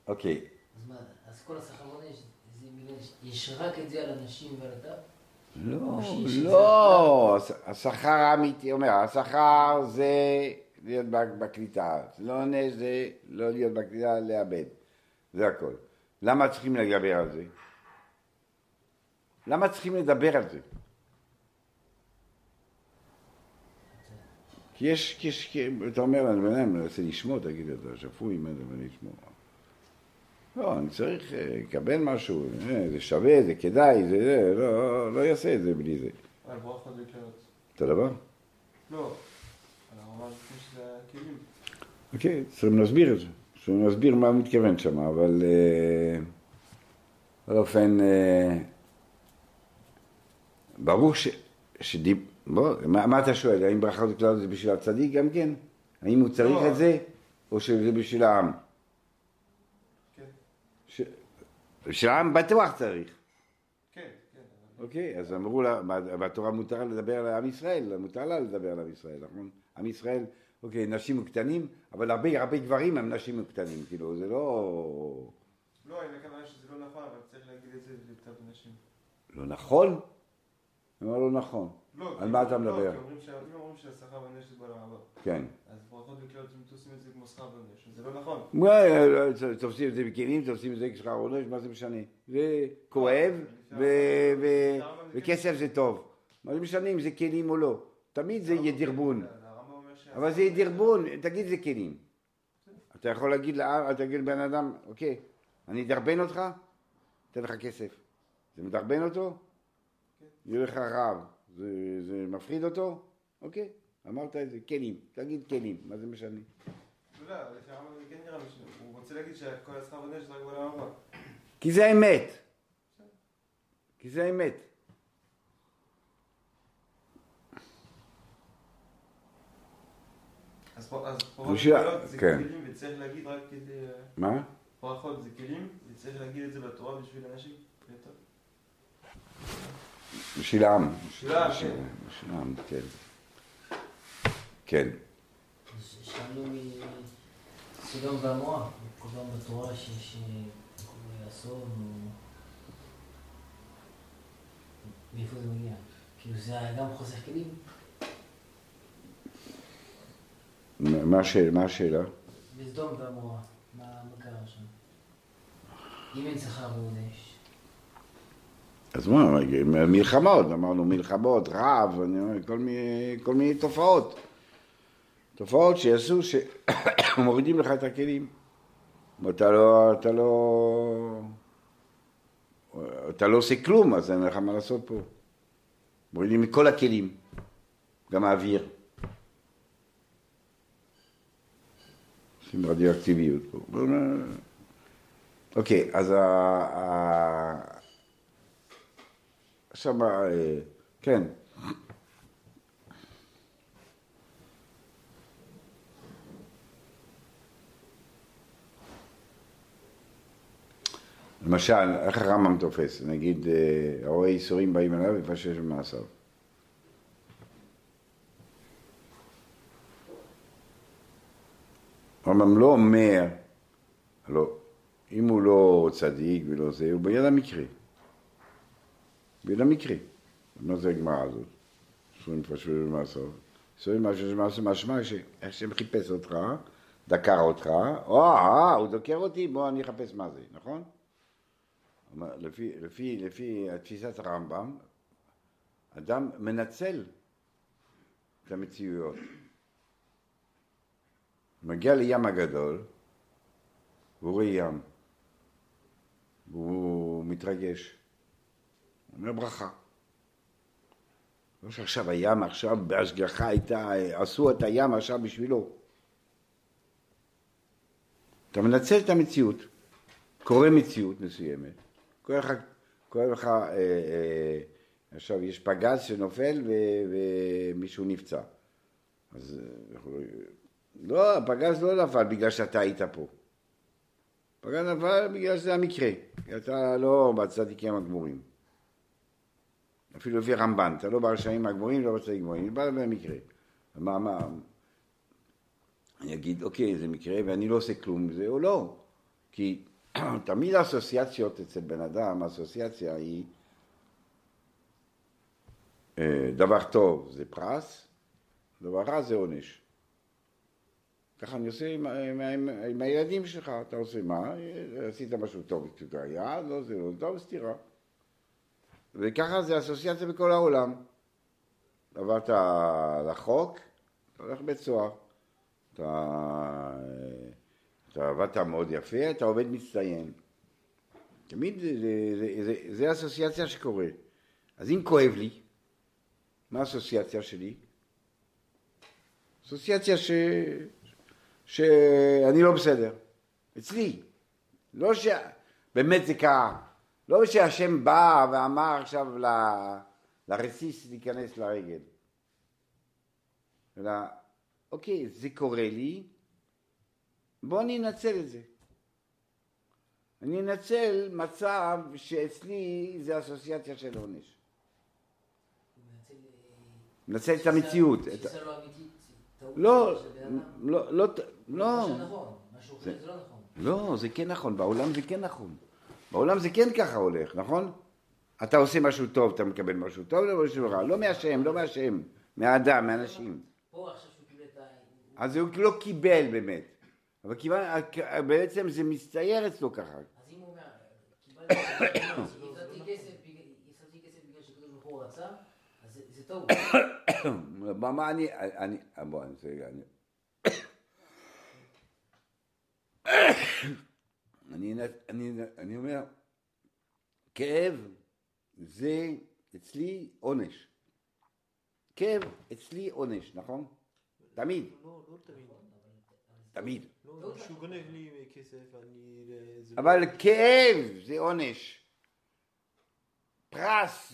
אוקיי. אז כל השכר ועונש, יש רק את זה על אנשים ועל הדת? לא, השכר האמיתי, אומר, השכר זה להיות בקליטה, לא עונש זה לא להיות בקליטה, לאבד, זה הכל. למה צריכים לדבר על זה? כי יש, אתה אומר, אני מנסה לשמוע, תגיד, אתה שפוי, מה זה מנסה לשמוע? לא, אני צריך לקבל משהו, זה שווה, זה כדאי, זה, לא יעשה את זה בלי זה. אבל בוא אחד בקלעות. אתה דבר? לא, אני אומר לפני שזה הכלים. אוקיי, צריכים להסביר את זה, צריכים להסביר מה מתכוון שם, אבל באופן, ברור מה אתה שואל, האם ברכה בקלעות זה בשביל הצדיק גם כן? האם הוא צריך את זה, או שזה בשביל העם? שהעם בטוח צריך. כן. אוקיי, אז אמרו לה, בתורה מותר לדבר על עם ישראל, מותר לה לדבר על עם ישראל, נכון? עם ישראל, אוקיי, נשים וקטנים, אבל הרבה גברים הם נשים וקטנים, כאילו, זה לא... לא, אני מקווה שזה לא נכון, אבל צריך להגיד להגיד את זה לכתב נשים. לא נכון? אמר לו נכון. על מה אתה מדבר? לא, כי אומרים שהשכר בנש זה בעולם הבא. כן. אז ברכות בכלל תופסים את זה כמו שכר בנש, זה לא נכון. תופסים את זה בכלים, תופסים את זה כשכר בנש, מה זה משנה? זה כואב וכסף זה טוב. מה זה משנה אם זה כלים או לא? תמיד זה יהיה דרבון. אבל זה יהיה דרבון, תגיד זה כלים. אתה יכול להגיד לבן אדם, אוקיי, אני אדרבן אותך, אתן לך כסף. זה מדרבן אותו? יהיה לך רב, זה מפחיד אותו? אוקיי, אמרת את זה, כלים, תגיד כלים, מה זה משנה? לא, אבל שהרמב"ם כן נראה משנה, הוא רוצה להגיד שכל השכר בנש זה רק בעולם הבא. כי זה האמת. כי זה האמת. אז פרחות זה כלים וצריך להגיד רק כדי... מה? פרחות זה כלים וצריך להגיד את זה בתורה בשביל אנשים? בשביל העם. בשביל העם, כן. בשביל העם, כן. כן. שאלנו מסודום והמואב, קודם בתורה שקודם עשור, מאיפה זה מגיע? כאילו זה גם חוסך כלים? מה השאלה? בסדום והמואב, מה קרה שם? אם אין שכר ועונש. אז מה, מלחמות, אמרנו מלחמות, רב, כל מיני תופעות. תופעות שיעשו שמורידים לך את הכלים. אתה לא עושה כלום, אז אין לך מה לעשות פה. מורידים מכל הכלים, גם האוויר. עושים רדיו-אקטיביות פה. אוקיי, אז עכשיו, כן. למשל, איך הרמב"ם תופס? נגיד, הרואה איסורים באים אליו יפשע במעשיו. הרמב"ם לא אומר, לא, אם הוא לא צדיק ולא זה, הוא ביד המקרה. בין המקרה, מה זה הגמרא הזאת? שום פשוט במעשיו. שום משהו שמעשה משמע שהשם חיפש אותך, דקר אותך, הוא דוקר אותי, בוא אני אחפש מה זה, נכון? לפי התפיסת הרמב"ם, אדם מנצל את המציאויות. מגיע לים הגדול, והוא רואה ים, והוא מתרגש. הוא אומר ברכה. לא שעכשיו הים עכשיו בהשגחה הייתה, עשו את הים עכשיו בשבילו. אתה מנצל את המציאות, קורא מציאות מסוימת, קורא לך עכשיו יש פגז שנופל ומישהו נפצע. אז לא, הפגז לא נפל בגלל שאתה היית פה. פגז נפל בגלל שזה המקרה, כי אתה לא בצדיקים הגמורים. אפילו לפי רמב"ן, אתה לא ברשעים הגמורים, לא בצדיקים הגמורים, בא במקרה. מה, אני אגיד, אוקיי, זה מקרה, ואני לא עושה כלום, זה או לא. כי תמיד האסוציאציות אצל בן אדם, האסוציאציה היא דבר טוב זה פרס, דבר רע זה עונש. ככה אני עושה עם הילדים שלך, אתה עושה מה? עשית משהו טוב, תקריה, לא זה לא טוב, סתירה. וככה זה אסוציאציה בכל העולם. עברת לחוק, אתה הולך בית סוהר. אתה עבדת מאוד יפה, אתה עובד מצטיין. תמיד זה האסוציאציה שקורה. אז אם כואב לי, מה האסוציאציה שלי? אסוציאציה שאני לא בסדר. אצלי. לא שבאמת זה קרה. לא שהשם בא ואמר עכשיו לרסיס להיכנס לרגל. אלא, אוקיי, זה קורה לי, בוא אני אנצל את זה. אני אנצל מצב שאצלי זה אסוציאציה של עונש. ננצל את המציאות. שזה לא אמיתית, טעות. לא. זה לא נכון. זה כן נכון, בעולם זה כן נכון. בעולם זה כן ככה הולך, נכון? אתה עושה משהו טוב, אתה מקבל משהו טוב, לא משהו רע. לא מהשם, לא מהשם, מהאדם, מהאנשים. פה עכשיו שהוא קיבל את ה... אז הוא לא קיבל באמת. אבל בעצם זה מצטייר אצלו ככה. אז אם הוא אומר, קיבלתי כסף בגלל שקדוש ברוך הוא רצה, אז זה טוב. מה אני... בוא, אני אעשה רגע. אני אומר, כאב זה אצלי עונש. כאב אצלי עונש, נכון? תמיד. לא תמיד. תמיד. לא, שהוא גונב לי כסף, אני... אבל כאב זה עונש. פרס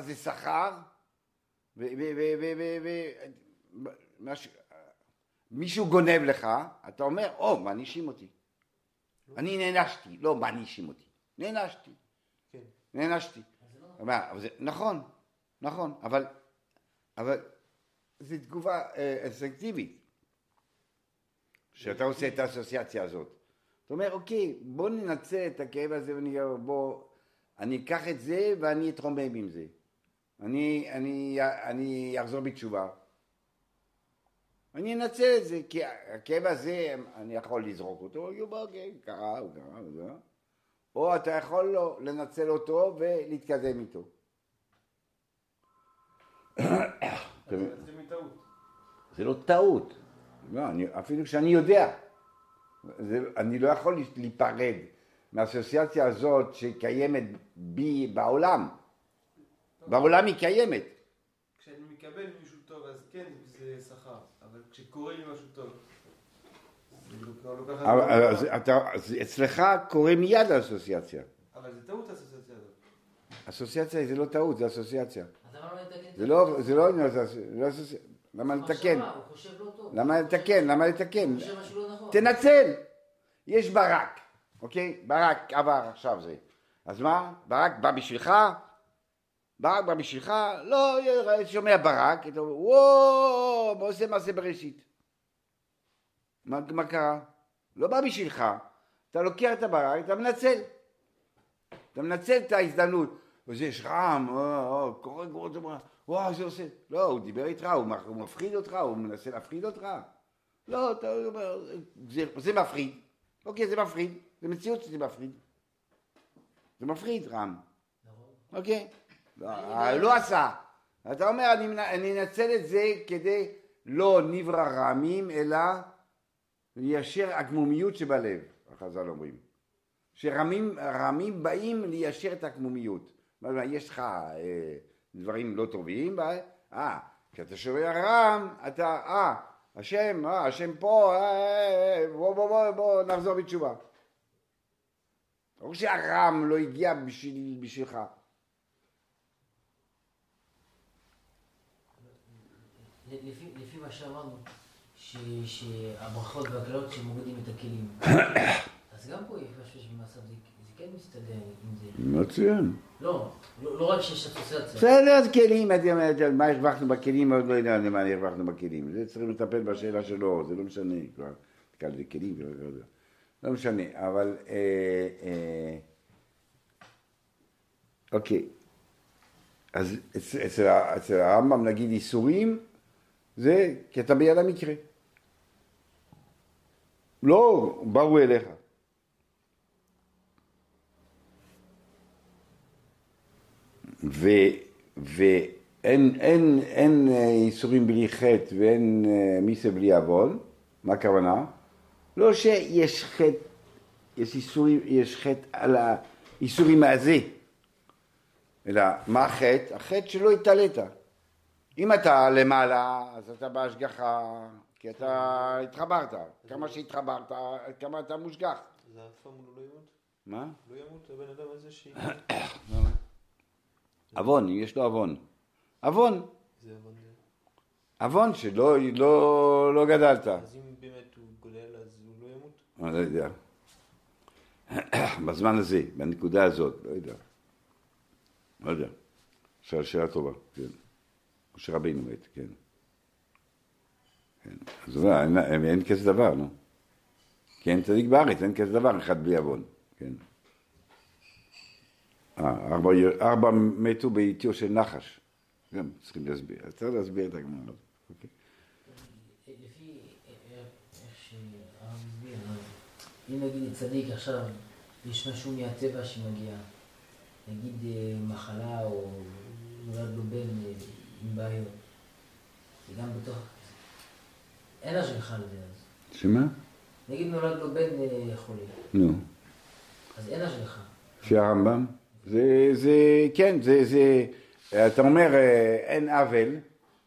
זה שכר, מישהו גונב לך, אתה אומר, או, מענישים אותי. אני נענשתי, לא מענישים אותי. נענשתי. כן. נענשתי. נכון, נכון, אבל זו תגובה אסקטיבית, שאתה עושה את האסוציאציה הזאת. אתה אומר, אוקיי, בוא ננצל את הכאב הזה, אני אקח את זה ואני אתרומם עם זה. אני אחזור בתשובה. אני אנצל את זה, כי הכאב הזה, אני יכול לזרוק אותו, אוקיי, קרה. או אתה יכול לנצל אותו ולהתקדם איתו. זה לא טעות. אפילו כשאני יודע. אני לא יכול להיפרד מהאסוציאציה הזאת שקיימת בי בעולם. בעולם היא קיימת. כשאני מקבל מישהו טוב, אז כן זה שכר. אבל כשקורה לי משהו טוב, אצלך קורה מיד האסוציאציה. אבל זה טעות האסוציאציה הזאת. אסוציאציה זה לא טעות, זה אסוציאציה. זה לא אסוציאציה. למה לתקן? למה לתקן? תנצל. יש ברק, אוקיי? ברק עבר עכשיו זה. אז מה? ברק בא בשבילך? לא, שומע ברק, אתה אומר, וואו, מה עושה מעשה בראשית? מה קרה? לא בא בשבילך, אתה לוקח את הברק, אתה מנצל את ההזדמנות, וזה שרם, קורא גורות, וואו, זה עושה, לא, הוא דיבר איתך, הוא מפחיד אותך, הוא מנסה להפחיד אותך, לא, אתה אומר, זה מפחיד, אוקיי, זה מפחיד, זה מציאות שזה מפחיד, זה מפחיד, רם, אוקיי, לא עשה, אתה אומר, אני אנצל את זה כדי לא נברא רעמים, אלא ליישר עקמומיות שבלב, החז"ל אומרים. שרמים באים ליישר את העקמומיות. יש לך דברים לא טובים, כשאתה שומע רם, אתה, השם פה, בוא נחזור בתשובה. לא שהרם לא הגיע בשבילך. לפי מה שאמרנו, שהברכות והקללות שמורידים את הכלים. אז גם פה יפשפש במעשה, זה כן מסתדר עם זה. מצוין. לא רק שיש אסוציאציה. בסדר, אז כלים, מה הרווחנו בכלים, עוד לא יודע למה הרווחנו בכלים. זה צריכים לטפל בשאלה שלו, זה לא משנה. כבר זה כלים, לא משנה, אבל... אוקיי. אז אצל הרמב"ם נגיד איסורים, זה כי אתה ביד המקרה. לא, באו אליך. ואין איסורים בלי חטא ואין מיסה בלי עוון. מה הכוונה? לא שיש חטא, יש חטא על האיסורים הזה. אלא מה החטא? החטא שלא התעלית. אם אתה למעלה, אז אתה בהשגחה, כי אתה התחברת. כמה שהתחברת, כמה אתה מושגח. זה אף פעם הוא לא ימות? מה? לא ימות, הבן אדם הזה שהיא... אבון, יש לו אבון. אבון. זה אבון. אבון שלא גדלת. אז אם באמת הוא גודל, אז הוא לא ימות? אני לא יודע. בזמן הזה, בנקודה הזאת, לא יודע. שאלה טובה, כן. משה רבינו מת, כן. אז אין כזה דבר, לא? כי אין צדיק בארץ, אין כזה דבר אחד בלי עוון. כן. ארבע מתו בעיתו של נחש. גם צריכים להסביר. אז צריך להסביר את הגמרא הזאת. אוקיי. לפי איך שהסביר, אם נגיד צדיק עכשיו, יש משהו מהטבע שמגיע, נגיד מחלה או נולד לו בן עם בעיות, וגם בתוך... אין לה שלך לזה אז. שמה? נגיד נולד לו בן חולה. נו. אז אין לה שלך. לפי הרמב"ם? זה... כן, זה... אתה אומר, אין עוול.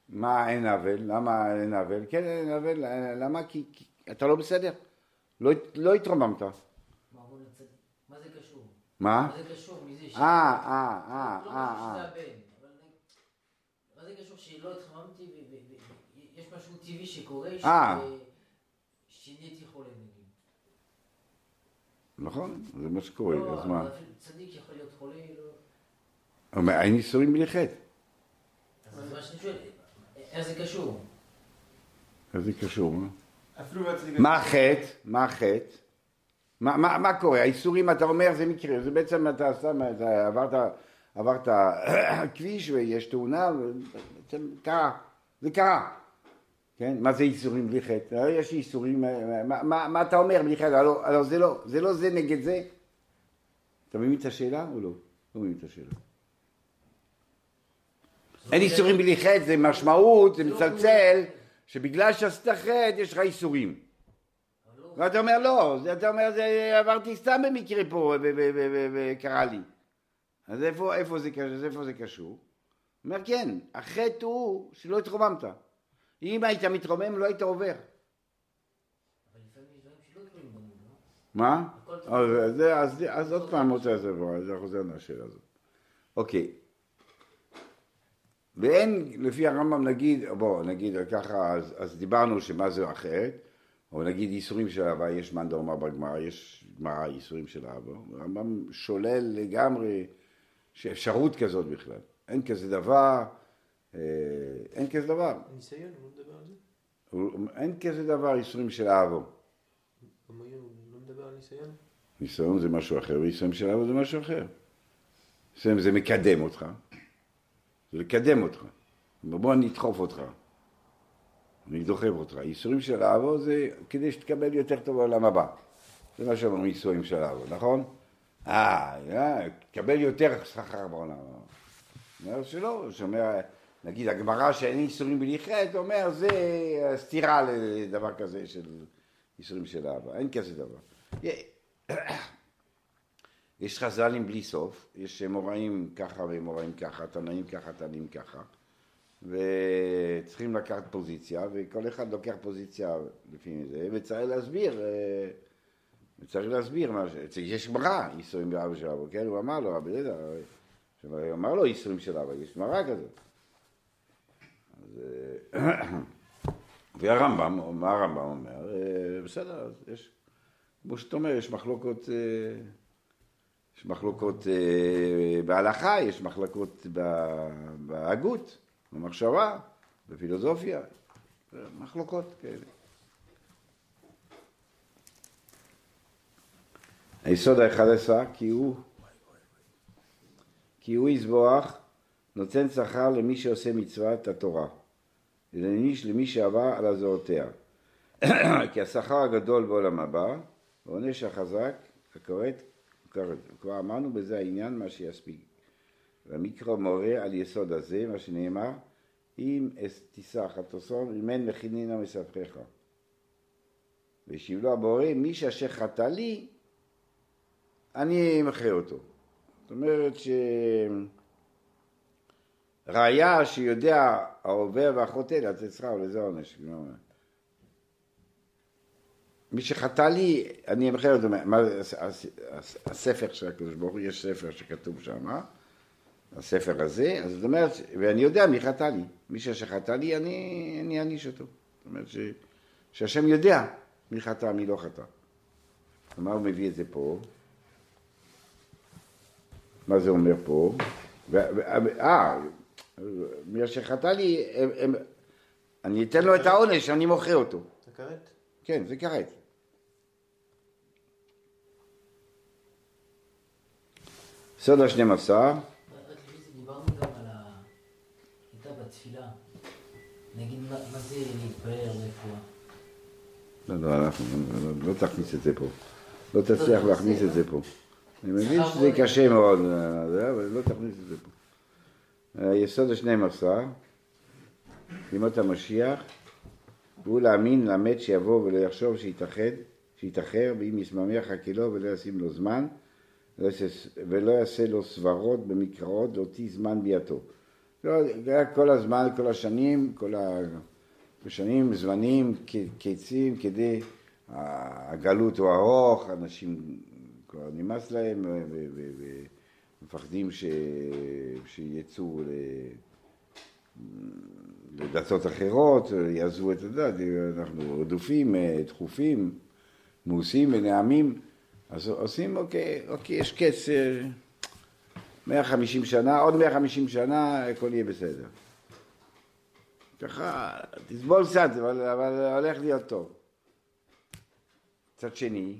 מה אין עוול? למה אין עוול? כן, אין עוול. למה? כי אתה לא בסדר. לא התרוממת. מה זה קשור? מה? מה זה קשור? מזה ש... מה זה קשור שלא התרוממתי? יש משהו טבעי שקורה שנהייתי חולה נגיד. נכון, זה מה שקורה. לא, צדיק יכול להיות חולה, לא... אין ניסורים בלי חטא. אז מה שאני שואל, איך זה קשור? איך זה קשור? מה החטא? מה החטא? מה קורה? האיסורים, אתה אומר, זה מקרה. זה בעצם אתה עברת כביש ויש תאונה, זה קרה. מה זה איסורים בלי חטא? יש איסורים, מה אתה אומר בלי חטא? הלא זה לא זה נגד זה. אתה מבין את השאלה או לא? לא מבין את השאלה. אין איסורים בלי חטא, זה משמעות, זה מצלצל, שבגלל שעשית חטא יש לך איסורים. ואתה אומר לא, אתה אומר עברתי סתם במקרה פה וקרה לי. אז איפה זה קשור? אומר כן, החטא הוא שלא התרוממת. אם היית מתרומם לא היית עובר. מה? אז עוד פעם רוצה לסבור, זה חוזר מהשאלה הזאת. אוקיי. ואין, לפי הרמב"ם נגיד, נגיד ככה, אז דיברנו שמה זה אחרת, או נגיד איסורים של אהבה, יש מאן דאמר בגמרא, יש גמרא איסורים של אהבה, הרמב"ם שולל לגמרי שאפשרות כזאת בכלל. אין כזה דבר, אין כזה דבר. ניסיון, הוא לא מדבר על זה? אין כזה דבר איסורים של אהבה. הוא לא מדבר על ניסיון? ניסיון זה משהו אחר, ואיסורים של אהבה זה משהו אחר. ניסיון זה מקדם אותך. זה לקדם אותך, בוא אני אדחוף אותך, אני דוחף אותך. איסורים של אהבה זה כדי שתקבל יותר טוב בעולם הבא. זה מה שאומרים איסורים של אהבה, נכון? תקבל יותר שכר בעולם הבא. אומר שלא, שאומר, נגיד הגמרא שאין איסורים בלי חטא, אומר זה סתירה לדבר כזה של איסורים של אהבה, אין כזה דבר. יש חז"לים בלי סוף, יש מוראים ככה ומוראים ככה, תנאים ככה, תנאים ככה, וצריכים לקחת פוזיציה, וכל אחד לוקח פוזיציה לפי זה, וצריך להסביר, יש גמרא, איסורים באבא של אבא, כן? הוא אמר לו, רבי יהודה, הוא אמר לו איסורים של אבא, יש גמרא כזאת. והרמב"ם, מה הרמב"ם אומר? בסדר, יש, כמו שאתה אומר, יש מחלוקות... יש מחלוקות בהלכה, יש מחלוקות בהגות, במחשבה, בפילוסופיה, מחלוקות כאלה. היסוד ה-11, כי הוא יזבוח, נותן שכר למי שעושה מצוות התורה, למי שעבר על הזרועותיה. כי השכר הגדול בעולם הבא, העונש החזק, הקוראת, כבר אמרנו בזה העניין מה שיספיק. והמקרא מורה על יסוד הזה, מה שנאמר, אם תיסח התוסון, אם אין מכינינה מספריך. ושיב לו הבורא, מי שאשר חטא לי, אני אמחה אותו. זאת אומרת שראיה שיודע העובר והחוטא, לתת שכר ולזה עונש. מי שחטא לי, אני אמחה אותו, הספר של הקדוש ברוך הוא, יש ספר שכתוב שם, הספר הזה, אז זאת אומרת, ואני יודע מי חטא לי, מי שחטא לי, אני אעניש אותו. זאת אומרת, שהשם יודע מי חטא, מי לא חטא. מה הוא מביא את זה פה? מה זה אומר פה? מי שחטא לי, אני אתן לו את העונש, אני מוחה אותו. זה קראת? כן, זה קראת. סוד ה-12. דיברנו גם על הייתה בתפילה. נגיד, מה זה להתפאר רפואה? לא תכניס את זה פה. לא תצליח להכניס את זה פה. אני מבין שזה קשה מאוד, אבל לא תכניס את זה פה. היסוד ה-12, לימוד המשיח, והוא להאמין למת שיבוא ולא יחשוב שיתאחר, ואם ישמח חכילו ולא ישים לו זמן, ולא יעשה לו סברות במקראות, לא תהיה זמן ביתו. כל הזמן, כל השנים, זמנים, קיצים, כדי הגלות הוא ארוך, אנשים כבר נמאס להם ומפחדים שיצאו לדתות אחרות, יעזבו את הדת, אנחנו רדופים, דחופים, מאוסים ונעמים, אז עושים, אוקיי, יש קץ 150 שנה, עוד 150 שנה, הכל יהיה בסדר. ככה, תסבול קצת, אבל הולך להיות טוב. צד שני,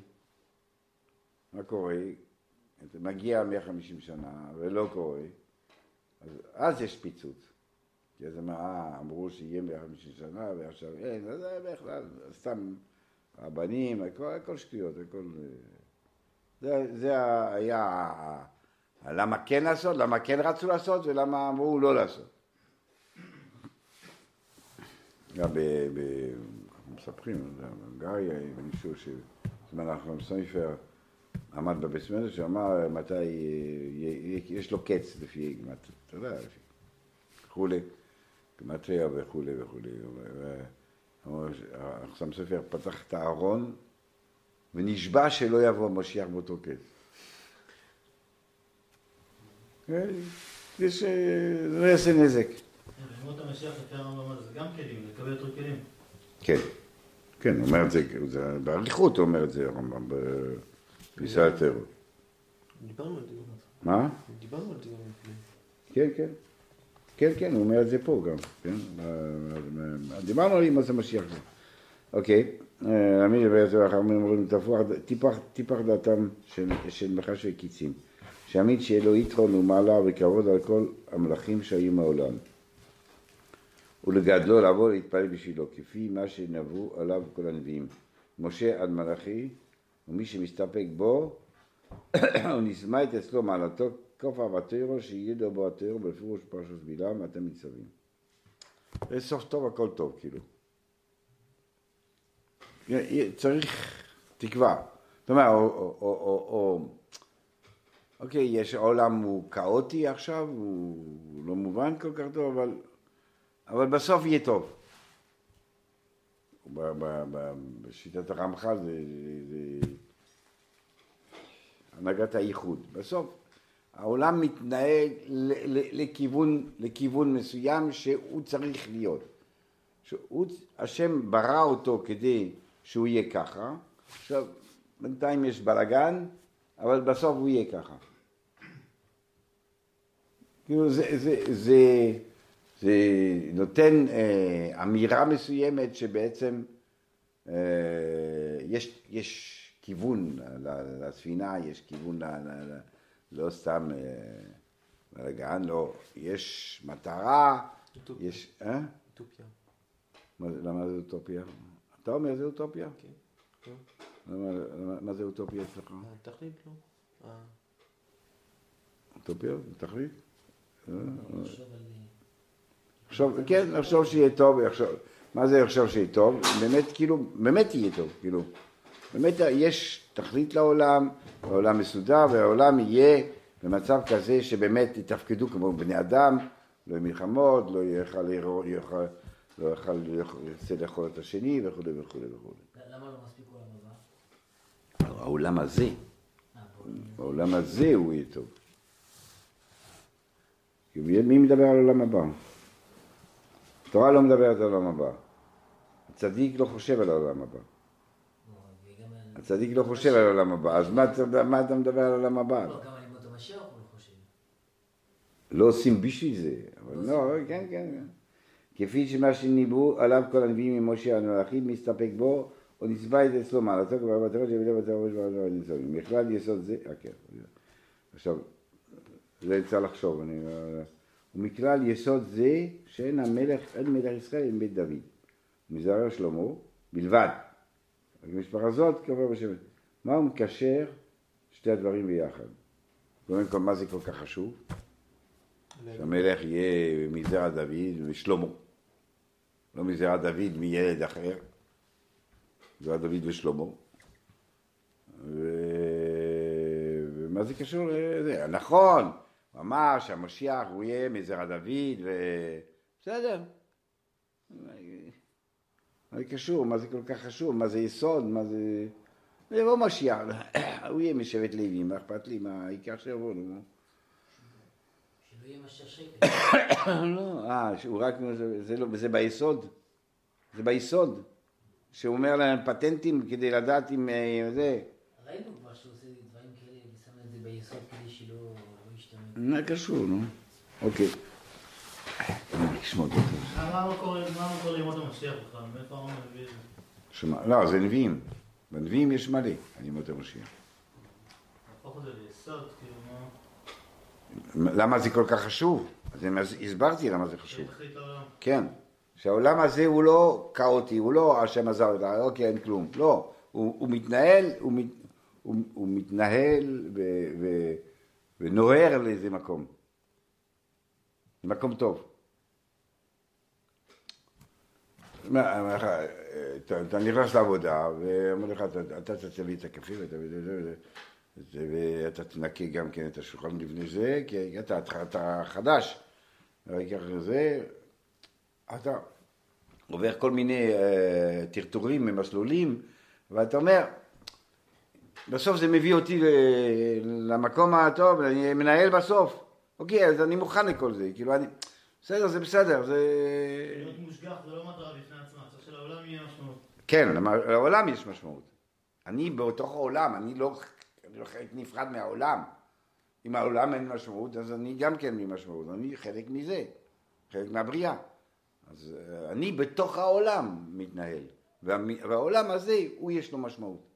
מה קורה? אתה מגיע 150 שנה ולא קורה, אז יש פיצוץ. כי אז אמרו שיהיה 150 שנה ועכשיו אין, אז זה בכלל, סתם הבנים, הכל שטויות, הכל... זה היה למה כן לעשות, למה כן רצו לעשות ולמה אמרו לא לעשות. גם מספרים, גיא, מישהו שזמן האחרון סופר עמד בבסמנט שאמר מתי יש לו קץ לפי, אתה יודע, וכולי, גמטריה וכולי. החכם סופר פתח את הארון ונשבע שלא יבוא משיח באותו קץ. יש, לא יעשה נזק. לשמות המשיח לפי הרמב"ם זה גם כלים, לקבל יותר כלים. כן, כן, הוא אומר את זה, בעריכות הוא אומר את זה הרמב"ם, בפריסה יותר. דיברנו על זה גם. מה? דיברנו על זה גם. כן, הוא אומר את זה פה גם, כן? דיברנו על מה זה משיח. אוקיי, אמין לבעיה, אנחנו אומרים, טיפח דעתם של מחשבי קיצים. שעמיד שאלו יתרון ומעלה וכבוד על כל המלכים שהיו מהעולם. ולגדלו לבוא להתפלל בשבילו, כפי מה שנבאו עליו כל הנביאים. משה עד מלאכי, ומי שמסתפק בו, הוא נשמע את אצלו מעלתו, כוף אבטרו, שידו בו אבטרו, בפירוש פרשת בלעם, אתם מצווים. סוף טוב, הכל טוב, כאילו. צריך תקווה. זאת אומרת, אוקיי, יש העולם הוא כאוטי עכשיו, הוא לא מובן כל כך טוב, אבל בסוף יהיה טוב. בשיטת הרמח"ל זה הנהגת הייחוד. בסוף העולם מתנהג לכיוון מסוים שהוא צריך להיות. השם ברא אותו כדי שהוא יהיה ככה. עכשיו, בינתיים יש בלגן, אבל בסוף הוא יהיה ככה. כאילו זה נותן אמירה מסוימת שבעצם יש כיוון לספינה, יש כיוון לא סתם בלגן, לא, יש מטרה, יש... אוטופיה. למה זה אוטופיה? אתה אומר זה אוטופיה? כן. מה זה אוטופיה אצלך? תכלית לא. אוטופיה? תכלית? כן, לחשוב שיהיה טוב, מה זה לחשוב שיהיה טוב? באמת, כאילו, באמת יהיה טוב, כאילו. באמת יש תכלית לעולם, העולם מסודר, והעולם יהיה במצב כזה שבאמת יתפקדו כמו בני אדם, לא יהיו מלחמות, לא ירצה לאכול את השני וכו'. למה לא מספיק העולם הבא? העולם הזה. העולם הזה הוא יהיה טוב. מי מדבר על העולם הבא? התורה לא מדברת על העולם הבא. הצדיק לא חושב על העולם הבא. הצדיק לא חושב על העולם הבא. אז מה אתה מדבר על העולם הבא? לא, גם הלימוד המשיח הוא לא חושב. לא עושים בשביל זה. אבל לא, כן. כפי שמה שניבאו עליו כל הנביאים עם משה המלאכים, מסתפק בו, או נצבע את אצלו מעלתו כבר בתרות שבלב התרות שבלב התרות. בכלל יסוד זה... עכשיו, זה צריך לחשוב. ומכלל יסוד זה שאין המלך, אין מלך ישראל עם בית דוד. מזרע שלמה בלבד. המשפחה הזאת קבע בשם. מה הוא מקשר שתי הדברים ביחד? קודם כל, מה זה כל כך חשוב? שהמלך יהיה מזרע דוד ושלמה. לא מזרע דוד מילד אחר. מזרע דוד ושלמה. ומה זה קשור? נכון, ממש, המשיח הוא יהיה מזרע דוד בסדר. מה זה קשור? מה זה כל כך חשוב? מה זה יסוד? מה זה... זה לא משיח, הוא יהיה משבט לוי, מה אכפת לי? מה העיקר שיבוא? שלא יהיה משיח שבט. לא, הוא רק... זה ביסוד. זה ביסוד. שהוא אומר להם פטנטים כדי לדעת אם זה... ראינו כבר שהוא עושה דברים כאלה, ושם את זה ביסוד כדי שלא ישתמש. מה קשור, נו? אוקיי. מה מקור לימוד המשיח בכלל? מאיפה הוא מביא את זה? לא, זה נביאים. בנביאים יש מלא, לימוד המשיח. הפוך זה ליסוד, כאילו מה... למה זה כל כך חשוב? אז הסברתי למה זה חשוב. כן. שהעולם הזה הוא לא כאוטי, הוא לא השם עזר, אוקיי, אין כלום. לא, הוא מתנהל, הוא מתנהל ונוהר לאיזה מקום. זה מקום טוב. אתה נכנס לעבודה, ואומר לך, אתה תצא לי את הקפה, ואתה תנקה גם כן את השולחן לפני זה, כי אתה חדש. וככה זה... אתה עובר כל מיני טרטורים ממסלולים, ואתה אומר, בסוף זה מביא אותי למקום הטוב, אני מנהל בסוף. אוקיי, אז אני מוכן לכל זה, כאילו אני... בסדר, זה בסדר, זה... להיות מושגח, זה לא מטרה לפני עצמה, צריך שלעולם יהיה משמעות. כן, לעולם יש משמעות. אני בתוך העולם, אני לא חלק נפרד מהעולם. אם העולם אין משמעות, אז אני גם כן אין משמעות, אני חלק מזה, חלק מהבריאה. אז אני בתוך העולם מתנהל, והעולם הזה הוא יש לו משמעות.